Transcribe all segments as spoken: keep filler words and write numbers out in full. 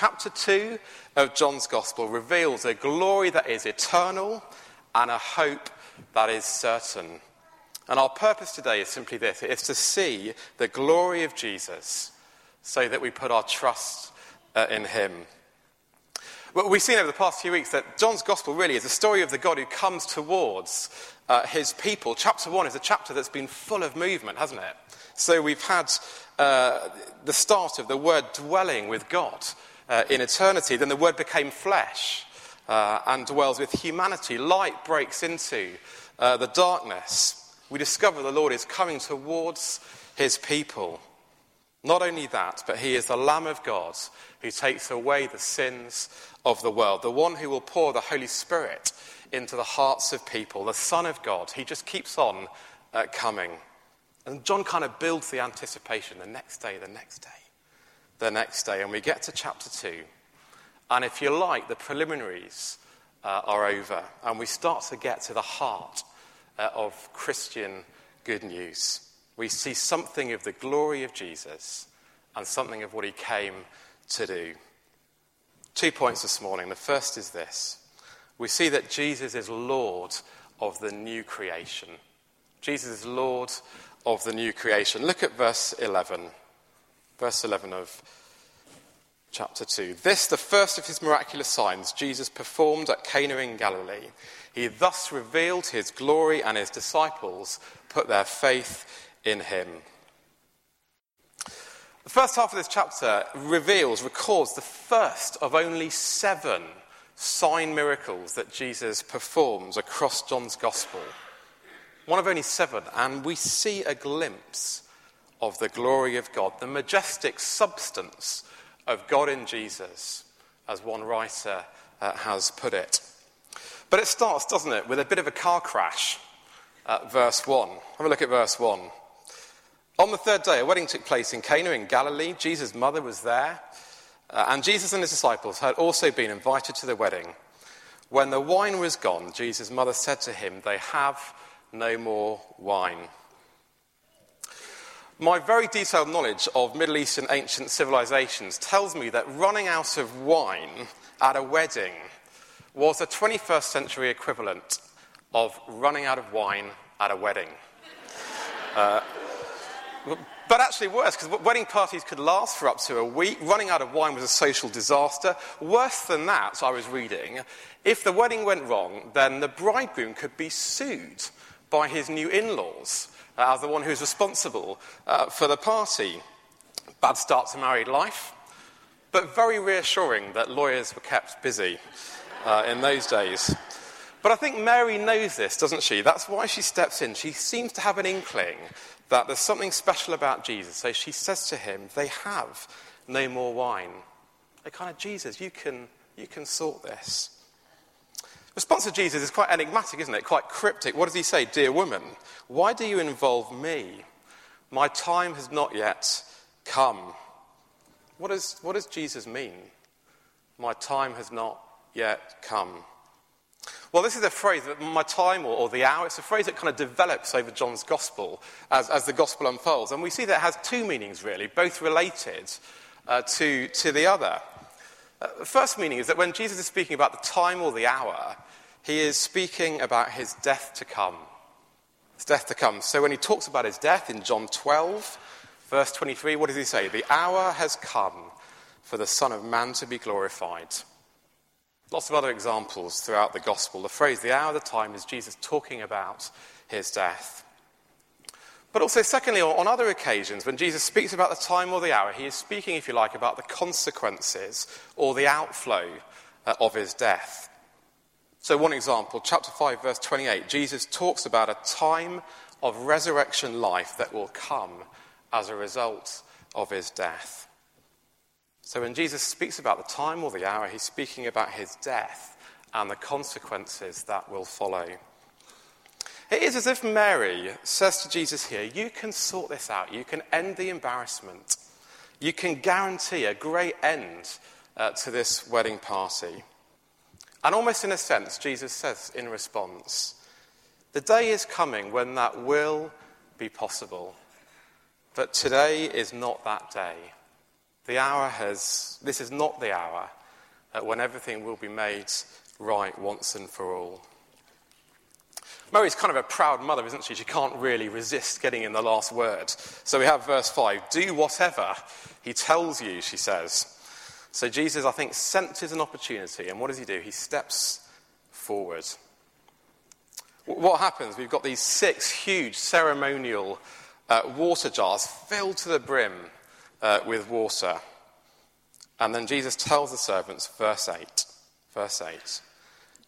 chapter two of John's Gospel reveals a glory that is eternal and a hope that is certain. And our purpose today is simply this. It is to see the glory of Jesus so that we put our trust uh, in him. Well, we've seen over the past few weeks that John's Gospel really is a story of the God who comes towards uh, his people. Chapter one is a chapter that's been full of movement, hasn't it? So we've had uh, the start of the word dwelling with God uh, in eternity. Then the word became flesh uh, and dwells with humanity. Light breaks into uh, the darkness. We discover the Lord is coming towards his people. Not only that, but he is the Lamb of God who takes away the sins of the world, the one who will pour the Holy Spirit into the hearts of people, the Son of God. He just keeps on uh, coming. And John kind of builds the anticipation the next day, the next day, the next day. And we get to chapter two. And if you like, the preliminaries uh, are over. And we start to get to the heart uh, of Christian good news. We see something of the glory of Jesus and something of what he came to do. Two points this morning. The first is this. We see that Jesus is Lord of the new creation. Jesus is Lord of the new creation. Look at verse eleven. Verse eleven of chapter two. This, the first of his miraculous signs, Jesus performed at Cana in Galilee. He thus revealed his glory, and his disciples put their faith in him. in him. The first half of this chapter reveals, records the first of only seven sign miracles that Jesus performs across John's Gospel. One of only seven, and we see a glimpse of the glory of God, the majestic substance of God in Jesus, as one writer uh, has put it. But it starts, doesn't it, with a bit of a car crash. Uh, verse one. Have a look at verse one. On the third day, a wedding took place in Cana in Galilee. Jesus' mother was there, uh, and Jesus and his disciples had also been invited to the wedding. When the wine was gone, Jesus' mother said to him, "They have no more wine." My very detailed knowledge of Middle Eastern ancient civilizations tells me that running out of wine at a wedding was a twenty-first century equivalent of running out of wine at a wedding. Uh, But actually worse, because wedding parties could last for up to a week. Running out of wine was a social disaster. Worse than that, I was reading, if the wedding went wrong, then the bridegroom could be sued by his new in-laws uh, as the one who's responsible uh, for the party. Bad start to married life, but very reassuring that lawyers were kept busy uh, in those days. But I think Mary knows this, doesn't she? That's why she steps in. She seems to have an inkling that there's something special about Jesus. So she says to him, "They have no more wine." They kind of, Jesus, you can, you can sort this. The response of Jesus is quite enigmatic, isn't it? Quite cryptic. What does he say? "Dear woman, why do you involve me? My time has not yet come." What does, what does Jesus mean? My time has not yet come. Well, this is a phrase that my time or, or the hour, it's a phrase that kind of develops over John's Gospel as, as the Gospel unfolds. And we see that it has two meanings, really, both related uh, to, to the other. Uh, the first meaning is that when Jesus is speaking about the time or the hour, he is speaking about his death to come. His death to come. So when he talks about his death in John twelve, verse twenty-three, what does he say? "The hour has come for the Son of Man to be glorified." Lots of other examples throughout the Gospel. The phrase, the hour, the time, is Jesus talking about his death. But also, secondly, on other occasions, when Jesus speaks about the time or the hour, he is speaking, if you like, about the consequences or the outflow uh, of his death. So one example, chapter five, verse twenty-eight, Jesus talks about a time of resurrection life that will come as a result of his death. So when Jesus speaks about the time or the hour, he's speaking about his death and the consequences that will follow. It is as if Mary says to Jesus here, you can sort this out. You can end the embarrassment. You can guarantee a great end uh, to this wedding party. And almost in a sense, Jesus says in response, the day is coming when that will be possible. But today is not that day. The hour has, this is not the hour uh, when everything will be made right once and for all. Mary's kind of a proud mother, isn't she? She can't really resist getting in the last word. So we have verse five. Do whatever he tells you, she says. So Jesus, I think, senses an opportunity. And what does he do? He steps forward. What happens? We've got these six huge ceremonial uh, water jars filled to the brim uh, with water. And then Jesus tells the servants, verse eight, verse eight,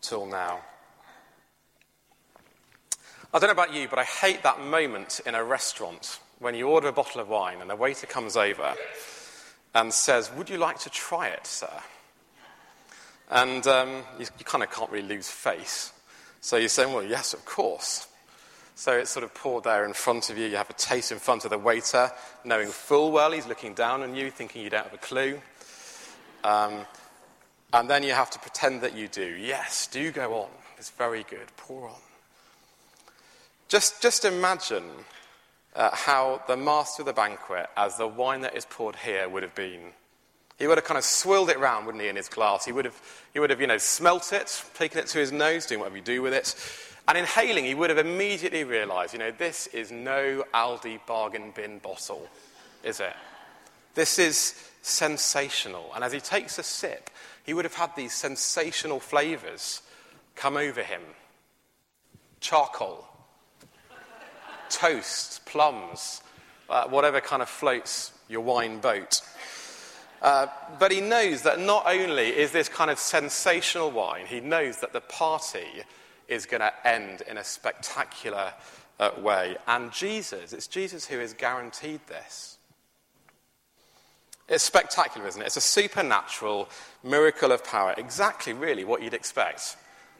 till now. I don't know about you, but I hate that moment in a restaurant when you order a bottle of wine and the waiter comes over and says, would you like to try it, sir? And um, you, you kind of can't really lose face. So you're saying, well, yes, of course. So it's sort of poured there in front of you. You have a taste in front of the waiter, knowing full well he's looking down on you, thinking you don't have a clue. Um And then you have to pretend that you do. Yes, do go on. It's very good. Pour on. Just just imagine uh, how the master of the banquet, as the wine that is poured here, would have been. He would have kind of swirled it round, wouldn't he, in his glass. He would have, he would have, you know, smelt it, taken it to his nose, doing whatever you do with it. And inhaling, he would have immediately realised, you know, this is no Aldi bargain bin bottle, is it? This is sensational. And as he takes a sip, he would have had these sensational flavours come over him. Charcoal, toast, plums, uh, whatever kind of floats your wine boat. Uh, but he knows that not only is this kind of sensational wine, he knows that the party is going to end in a spectacular uh, way. And Jesus, it's Jesus who is guaranteed this. It's spectacular, isn't it? It's a supernatural miracle of power. Exactly, really, what you'd expect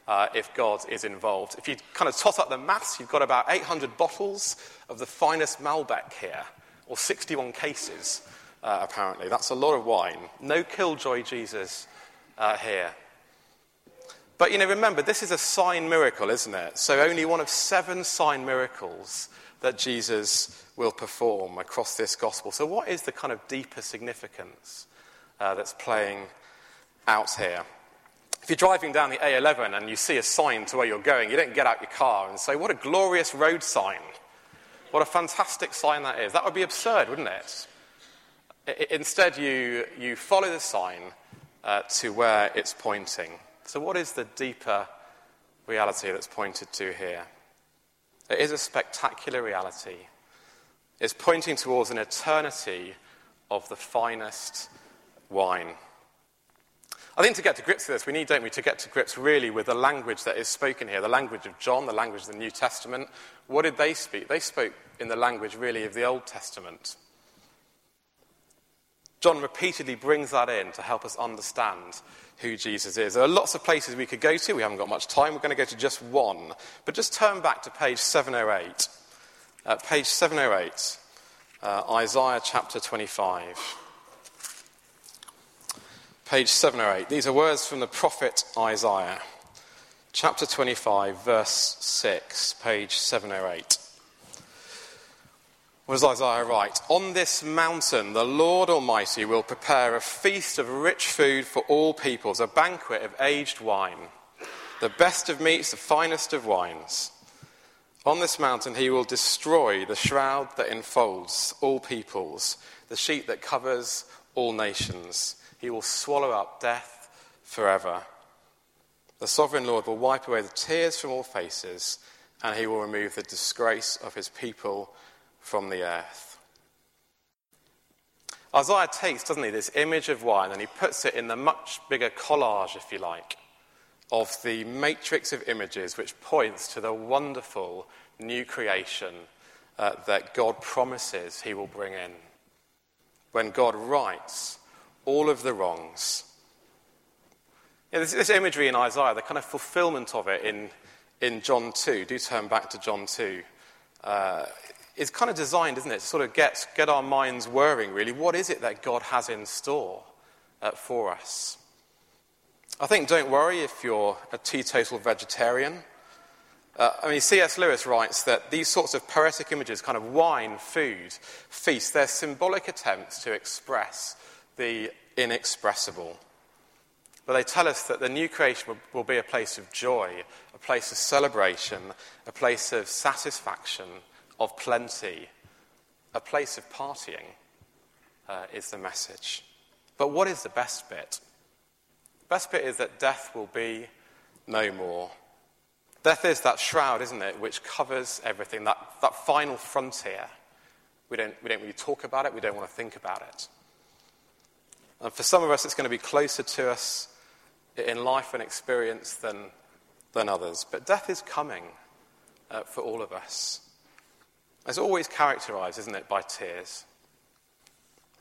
uh, if God is involved. If you kind of tot up the maths, you've got about eight hundred bottles of the finest Malbec here, or sixty-one cases, uh, apparently. That's a lot of wine. No killjoy Jesus uh, here. But, you know, remember, this is a sign miracle, isn't it? So only one of seven sign miracles that Jesus will perform across this gospel. So what is the kind of deeper significance uh, that's playing out here? If you're driving down the A eleven and you see a sign to where you're going, you don't get out your car and say, what a glorious road sign. What a fantastic sign that is. That would be absurd, wouldn't it? I- instead, you, you follow the sign uh, to where it's pointing. So what is the deeper reality that's pointed to here? It is a spectacular reality. It's pointing towards an eternity of the finest wine. I think to get to grips with this, we need, don't we, to get to grips really with the language that is spoken here, the language of John, the language of the New Testament. What did they speak? They spoke in the language really of the Old Testament. John repeatedly brings that in to help us understand who Jesus is. There are lots of places we could go to. We haven't got much time. We're going to go to just one. But just turn back to page seven oh eight. Uh, page seven oh eight, uh, Isaiah chapter twenty-five. Page seven oh eight. These are words from the prophet Isaiah. Chapter twenty-five, verse six, page seven oh eight. What does Isaiah write? On this mountain, the Lord Almighty will prepare a feast of rich food for all peoples, a banquet of aged wine, the best of meats, the finest of wines. On this mountain, he will destroy the shroud that enfolds all peoples, the sheet that covers all nations. He will swallow up death forever. The sovereign Lord will wipe away the tears from all faces, and he will remove the disgrace of his people from the earth. Isaiah takes, doesn't he, this image of wine and he puts it in the much bigger collage, if you like, of the matrix of images which points to the wonderful new creation uh, that God promises he will bring in. When God writes all of the wrongs. Yeah, this, this imagery in Isaiah, the kind of fulfillment of it in, in John two, do turn back to John two, uh, is kind of designed, isn't it, to sort of get, get our minds whirring, really. What is it that God has in store uh, for us? I think don't worry if you're a teetotal vegetarian. Uh, I mean, C S Lewis writes that these sorts of poetic images, kind of wine, food, feasts, they're symbolic attempts to express the inexpressible. But they tell us that the new creation will, will be a place of joy, a place of celebration, a place of satisfaction, of plenty, a place of partying, uh, is the message. But what is the best bit? The best bit is that death will be no more. Death is that shroud, isn't it, which covers everything, that, that final frontier. We don't, we don't really talk about it, we don't want to think about it. And for some of us, it's going to be closer to us in life and experience than, than others. But death is coming uh, for all of us. It's always characterised, isn't it, by tears.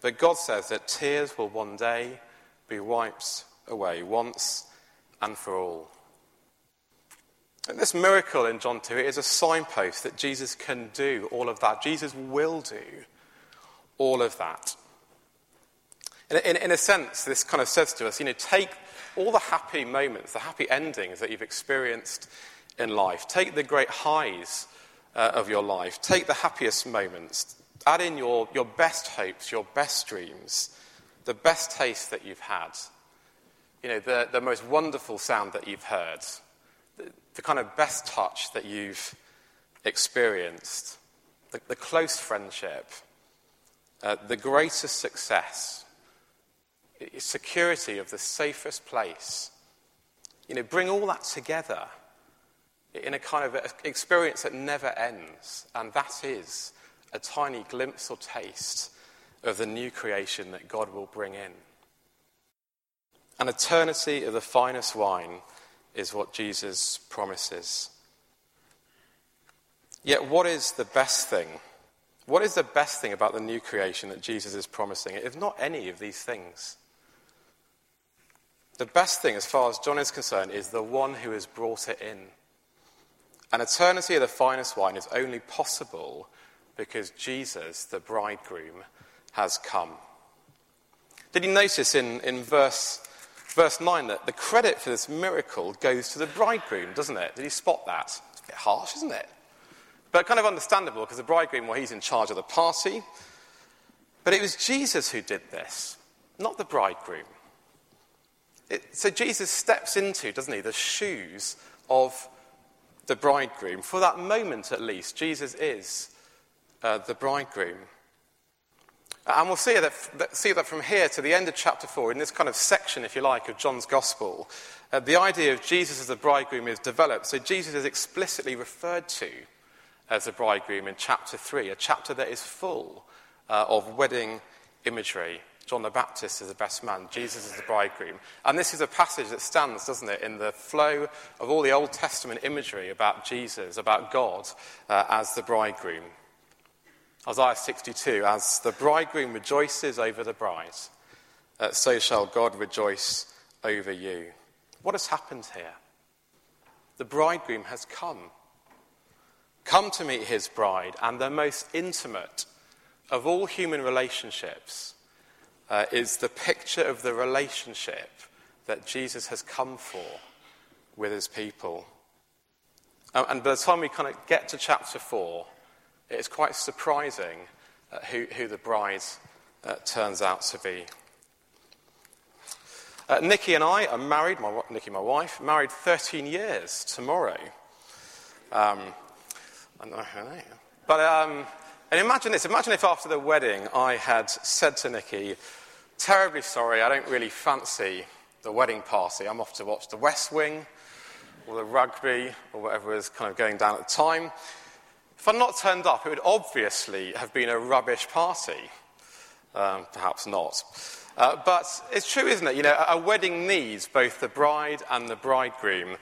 But God says that tears will one day be wiped away, once and for all. And this miracle in John two is a signpost that Jesus can do all of that. Jesus will do all of that. In, in, in a sense, this kind of says to us, you know, take all the happy moments, the happy endings that you've experienced in life. Take the great highs uh, of your life. Take the happiest moments. Add in your, your best hopes, your best dreams, the best taste that you've had. You know, the, the most wonderful sound that you've heard. The kind of best touch that you've experienced, the, the close friendship, uh, the greatest success, security of the safest place. You know, bring all that together in a kind of experience that never ends, and that is a tiny glimpse or taste of the new creation that God will bring in. An eternity of the finest wine is what Jesus promises. Yet what is the best thing? What is the best thing about the new creation that Jesus is promising? If not any of these things. The best thing, as far as John is concerned, is the one who has brought it in. An eternity of the finest wine is only possible because Jesus, the bridegroom, has come. Did you notice in, in verse... Verse nine, that the credit for this miracle goes to the bridegroom, doesn't it? Did you spot that? It's a bit harsh, isn't it? But kind of understandable, because the bridegroom, well, he's in charge of the party. But it was Jesus who did this, not the bridegroom. It, so Jesus steps into, doesn't he, the shoes of the bridegroom. For that moment, at least, Jesus is uh, the bridegroom. And we'll see that, see that from here to the end of chapter four, in this kind of section, if you like, of John's Gospel, uh, the idea of Jesus as the bridegroom is developed. So Jesus is explicitly referred to as the bridegroom in chapter three, a chapter that is full uh, of wedding imagery. John the Baptist is the best man, Jesus is the bridegroom. And this is a passage that stands, doesn't it, in the flow of all the Old Testament imagery about Jesus, about God uh, as the bridegroom. Isaiah sixty-two, as the bridegroom rejoices over the bride, uh, so shall God rejoice over you. What has happened here? The bridegroom has come. Come to meet his bride, and the most intimate of all human relationships uh, is the picture of the relationship that Jesus has come for with his people. Um, and by the time we kind of get to chapter four, it's quite surprising uh, who, who the bride uh, turns out to be. Uh, Nikki and I are married, my, Nikki, my wife, married thirteen years tomorrow. Um, I don't know, I don't know. But um, and imagine this, imagine if after the wedding I had said to Nikki, terribly sorry, I don't really fancy the wedding party. I'm off to watch the West Wing or the rugby or whatever was kind of going down at the time. If I'd not turned up, it would obviously have been a rubbish party. Um, perhaps not. Uh, but it's true, isn't it? You know, a wedding needs both the bride and the bridegroom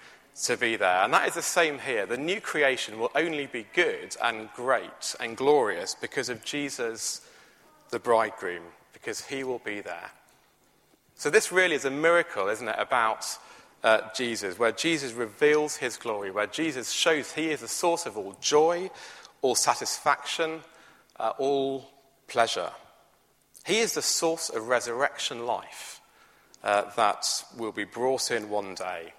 to be there. And that is the same here. The new creation will only be good and great and glorious because of Jesus, the bridegroom, because he will be there. So this really is a miracle, isn't it, about uh, Jesus, where Jesus reveals his glory, where Jesus shows he is the source of all joy, all satisfaction, uh, all pleasure. He is the source of resurrection life uh, that will be brought in one day.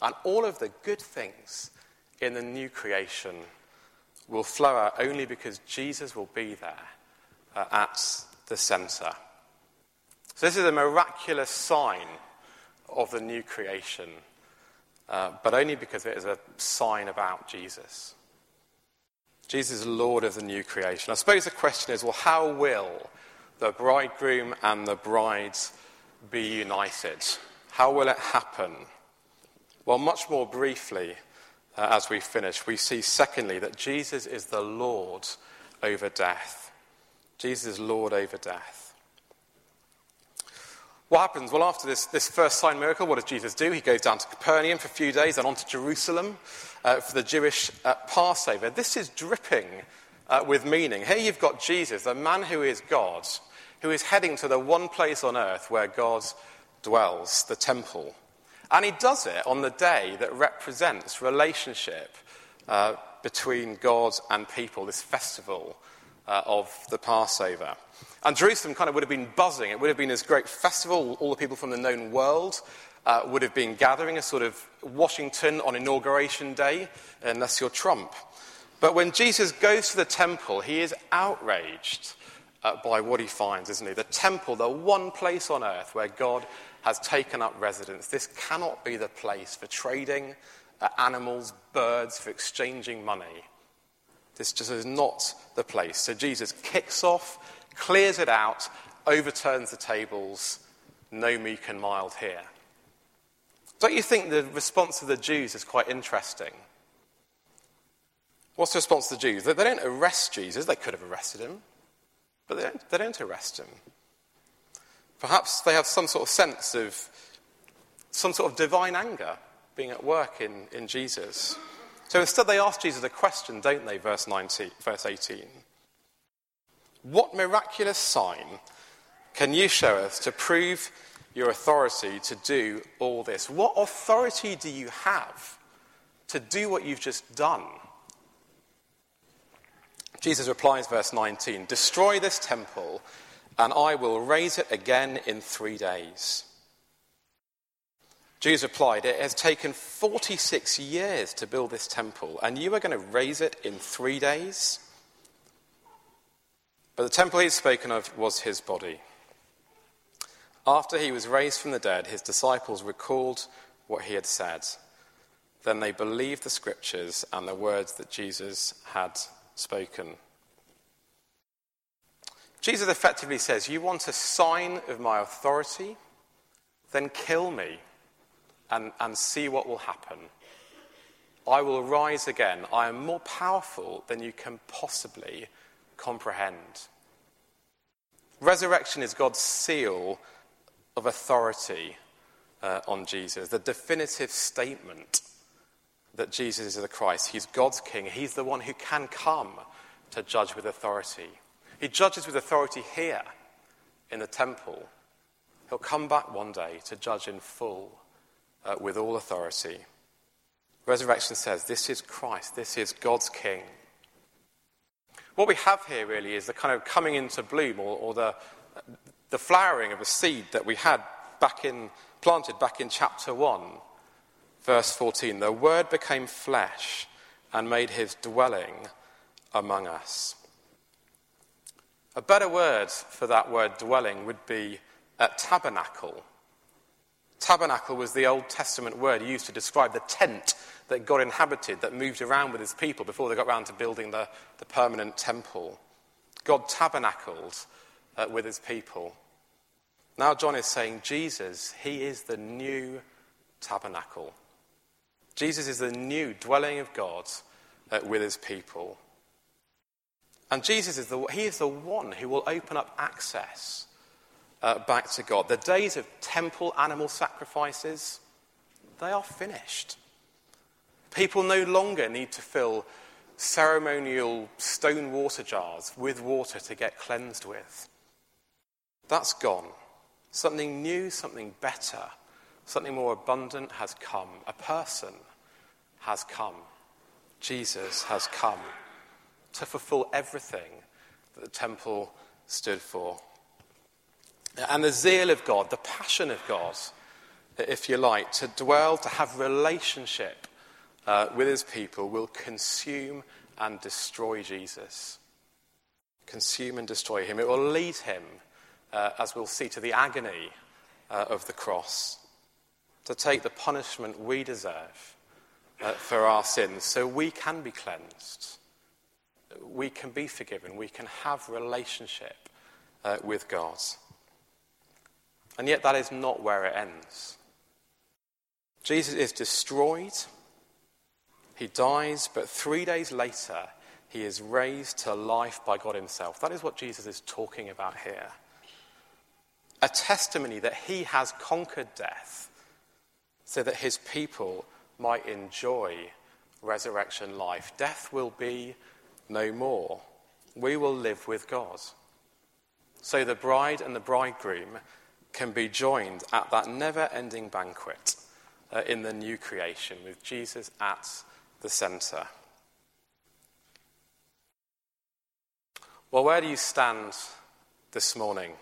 And all of the good things in the new creation will flow out only because Jesus will be there uh, at the centre. So this is a miraculous sign of the new creation, uh, but only because it is a sign about Jesus. Jesus is Lord of the new creation. I suppose the question is, well, how will the bridegroom and the bride be united? How will it happen? Well, much more briefly, uh, as we finish, we see, secondly, that Jesus is the Lord over death. Jesus is Lord over death. What happens? Well, after this, this first sign miracle, what does Jesus do? He goes down to Capernaum for a few days and on to Jerusalem uh, for the Jewish uh, Passover. This is dripping uh, with meaning. Here you've got Jesus, the man who is God, who is heading to the one place on earth where God dwells, the temple. And he does it on the day that represents relationship uh, between God and people, this festival uh, of the Passover. And Jerusalem kind of would have been buzzing. It would have been this great festival. All the people from the known world uh, would have been gathering, a sort of Washington on Inauguration Day, unless you're Trump. But when Jesus goes to the temple, he is outraged uh, by what he finds, isn't he? The temple, the one place on earth where God has taken up residence. This cannot be the place for trading uh, animals, birds, for exchanging money. This just is not the place. So Jesus kicks off, clears it out, overturns the tables, no meek and mild here. Don't you think the response of the Jews is quite interesting? What's the response of the Jews? They don't arrest Jesus. They could have arrested him, but they don't, they don't arrest him. Perhaps they have some sort of sense of some sort of divine anger being at work in, in Jesus. So instead they ask Jesus a question, don't they, verse nineteen, verse eighteen. What miraculous sign can you show us to prove your authority to do all this? What authority do you have to do what you've just done? Jesus replies, verse nineteen, destroy this temple, and I will raise it again in three days. Jews replied, it has taken forty-six years to build this temple, and you are going to raise it in three days? But the temple he had spoken of was his body. After he was raised from the dead, his disciples recalled what he had said. Then they believed the scriptures and the words that Jesus had spoken. Jesus effectively says, you want a sign of my authority? Then kill me and, and see what will happen. I will rise again. I am more powerful than you can possibly comprehend. Resurrection is God's seal of authority uh, on Jesus, the definitive statement that Jesus is the Christ. He's God's king. He's the one who can come to judge with authority. He judges with authority here in the temple. He'll come back one day to judge in full uh, with all authority. Resurrection says, this is Christ, this is God's king. What we have here really is the kind of coming into bloom or, or the, the flowering of a seed that we had back in planted back in chapter one, verse fourteen. The word became flesh and made his dwelling among us. A better word for that word dwelling would be uh, tabernacle. Tabernacle was the Old Testament word used to describe the tent that God inhabited, that moved around with his people before they got around to building the, the permanent temple. God tabernacled uh, with his people. Now John is saying Jesus, he is the new tabernacle. Jesus is the new dwelling of God uh, with his people. And Jesus is the, he is the one who will open up access uh, back to God. The days of temple animal sacrifices, they are finished. People no longer need to fill ceremonial stone water jars with water to get cleansed with. That's gone. Something new, something better, something more abundant has come. A person has come. Jesus has come to fulfill everything that the temple stood for. And the zeal of God, the passion of God, if you like, to dwell, to have relationship uh, with his people will consume and destroy Jesus. Consume and destroy him. It will lead him, uh, as we'll see, to the agony uh, of the cross, to take the punishment we deserve uh, for our sins so we can be cleansed. We can be forgiven. We can have relationship uh, with God. And yet that is not where it ends. Jesus is destroyed. He dies, but three days later, he is raised to life by God himself. That is what Jesus is talking about here. A testimony that he has conquered death so that his people might enjoy resurrection life. Death will be no more. We will live with God. So the bride and the bridegroom can be joined at that never-ending banquet uh, in the new creation with Jesus at the centre. Well, where do you stand this morning?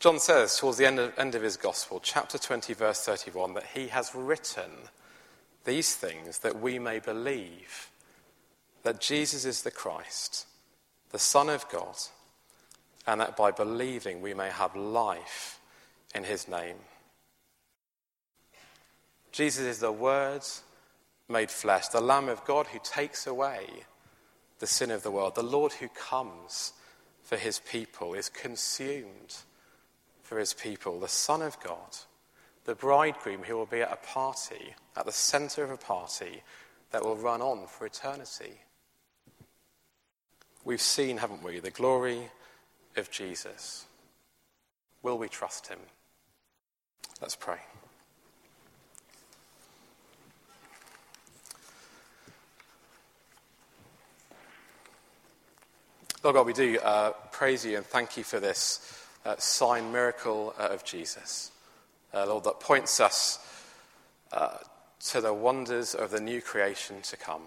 John says towards the end of, end of his gospel, chapter twenty, verse thirty-one, that he has written these things that we may believe that Jesus is the Christ, the Son of God, and that by believing we may have life in his name. Jesus is the Word made flesh, the Lamb of God who takes away the sin of the world, the Lord who comes for his people, is consumed for his people, the Son of God, the bridegroom who will be at a party, at the centre of a party that will run on for eternity. We've seen, haven't we, the glory of Jesus. Will we trust him? Let's pray. Lord God, we do uh, praise you and thank you for this uh, sign miracle uh, of Jesus. Uh, Lord, that points us uh, to the wonders of the new creation to come,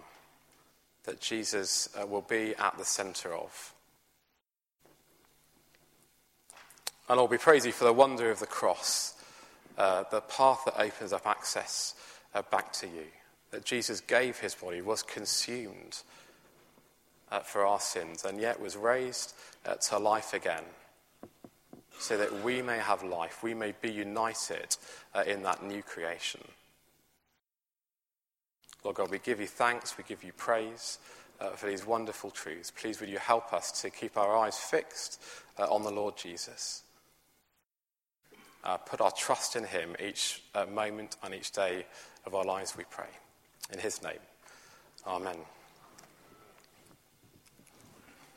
that Jesus uh, will be at the centre of. And Lord, we praise you for the wonder of the cross, uh, the path that opens up access uh, back to you, that Jesus gave his body, was consumed uh, for our sins, and yet was raised uh, to life again, so that we may have life, we may be united uh, in that new creation. Lord God, we give you thanks, we give you praise uh, for these wonderful truths. Please would you help us to keep our eyes fixed uh, on the Lord Jesus. Uh, put our trust in him each uh, moment and each day of our lives, we pray. In his name, amen.